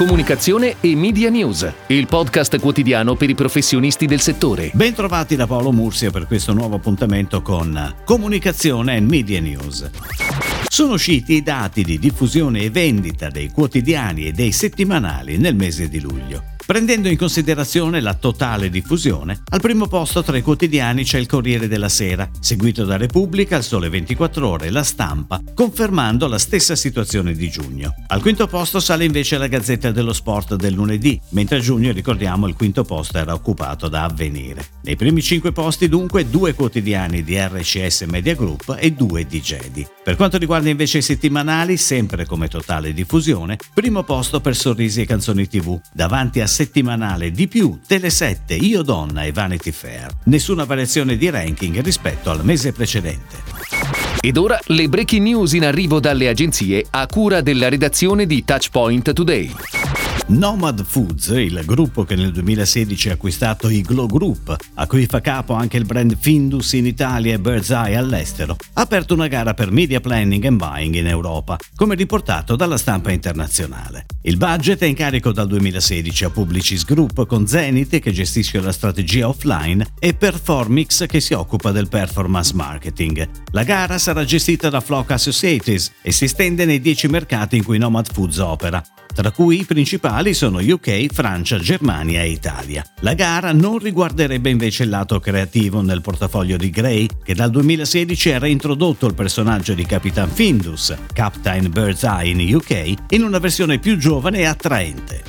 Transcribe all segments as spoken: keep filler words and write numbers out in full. comunicazione e media news, il podcast quotidiano per i professionisti del settore. Ben trovati da Paolo Mursia per questo nuovo appuntamento con Comunicazione e Media News. Sono usciti i dati di diffusione e vendita dei quotidiani e dei settimanali nel mese di luglio. Prendendo in considerazione la totale diffusione, al primo posto tra i quotidiani c'è il Corriere della Sera, seguito da Repubblica, il Sole ventiquattro Ore e la Stampa, confermando la stessa situazione di giugno. Al quinto posto sale invece la Gazzetta dello Sport del lunedì, mentre a giugno, ricordiamo, il quinto posto era occupato da Avvenire. Nei primi cinque posti dunque due quotidiani di R C S Media Group e due di GEDI. Per quanto riguarda invece i settimanali, sempre come totale diffusione, primo posto per Sorrisi e Canzoni tivù, davanti a Settimanale di più, Tele sette, Io Donna e Vanity Fair. Nessuna variazione di ranking rispetto al mese precedente. Ed ora le breaking news in arrivo dalle agenzie a cura della redazione di Touchpoint Today. Nomad Foods, il gruppo che nel duemilasedici ha acquistato Iglo Group, a cui fa capo anche il brand Findus in Italia e Bird's Eye all'estero, ha aperto una gara per media planning and buying in Europa, come riportato dalla stampa internazionale. Il budget è in carico dal duemilasedici a Publicis Group con Zenit, che gestisce la strategia offline, e Performix, che si occupa del performance marketing. La gara sarà gestita da Flock Associates e si estende nei dieci mercati in cui Nomad Foods opera, tra cui i principali sono U K, Francia, Germania e Italia. La gara non riguarderebbe invece il lato creativo nel portafoglio di Grey, che dal duemilasedici ha reintrodotto il personaggio di Capitan Findus, Captain Bird's Eye in U K, in una versione più giovane e attraente.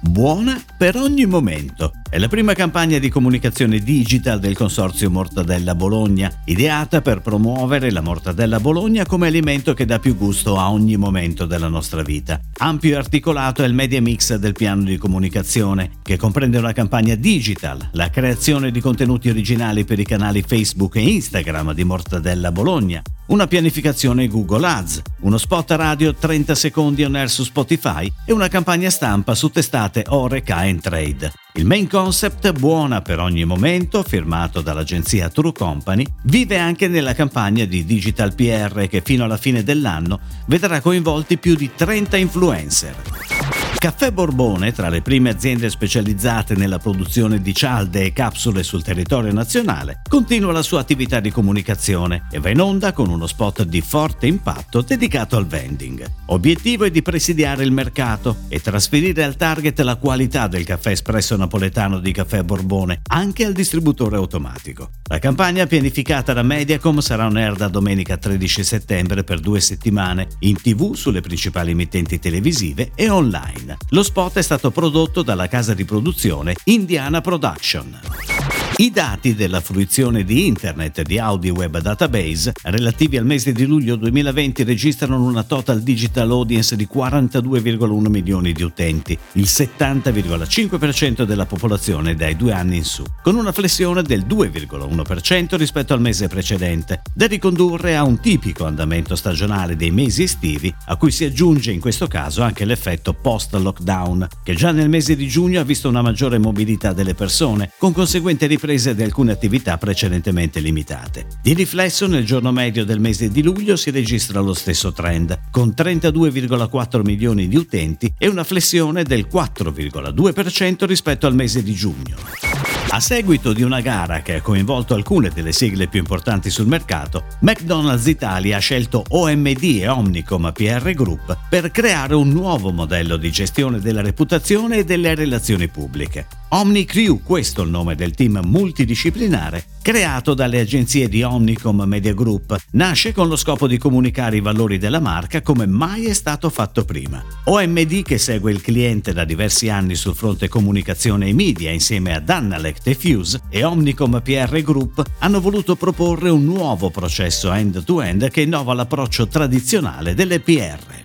Buona per ogni momento è la prima campagna di comunicazione digital del consorzio Mortadella Bologna, ideata per promuovere la mortadella Bologna come alimento che dà più gusto a ogni momento della nostra vita. Ampio e articolato è il media mix del piano di comunicazione, che comprende una campagna digital, la creazione di contenuti originali per i canali Facebook e Instagram di Mortadella Bologna, una pianificazione Google Ads, uno spot radio trenta secondi on air su Spotify e una campagna stampa su testate Horeca and Trade. Il main concept, buona per ogni momento, firmato dall'agenzia True Company, vive anche nella campagna di Digital P R che fino alla fine dell'anno vedrà coinvolti più di trenta influencer. Caffè Borbone, tra le prime aziende specializzate nella produzione di cialde e capsule sul territorio nazionale, continua la sua attività di comunicazione e va in onda con uno spot di forte impatto dedicato al vending. Obiettivo è di presidiare il mercato e trasferire al target la qualità del caffè espresso napoletano di Caffè Borbone anche al distributore automatico. La campagna, pianificata da Mediacom, sarà on air da domenica tredici settembre per due settimane, in tivù, sulle principali emittenti televisive e online. Lo spot è stato prodotto dalla casa di produzione Indiana Production. I dati della fruizione di Internet di Audi Web Database relativi al mese di luglio duemilaventi registrano una total digital audience di quarantadue virgola uno milioni di utenti, il settanta virgola cinque per cento della popolazione dai due anni in su, con una flessione del due virgola uno per cento rispetto al mese precedente, da ricondurre a un tipico andamento stagionale dei mesi estivi, a cui si aggiunge in questo caso anche l'effetto post-lockdown, che già nel mese di giugno ha visto una maggiore mobilità delle persone, con conseguente ripresa di alcune attività precedentemente limitate. Di riflesso, nel giorno medio del mese di luglio si registra lo stesso trend, con trentadue virgola quattro milioni di utenti e una flessione del quattro virgola due per cento rispetto al mese di giugno. A seguito di una gara che ha coinvolto alcune delle sigle più importanti sul mercato, McDonald's Italia ha scelto O M D e Omnicom P R Group per creare un nuovo modello di gestione della reputazione e delle relazioni pubbliche. Omnicrew, questo è il nome del team multidisciplinare creato dalle agenzie di Omnicom Media Group, nasce con lo scopo di comunicare i valori della marca come mai è stato fatto prima. O M D, che segue il cliente da diversi anni sul fronte comunicazione e media insieme ad Analect e Fuse, e Omnicom P R Group hanno voluto proporre un nuovo processo end-to-end che innova l'approccio tradizionale delle P R.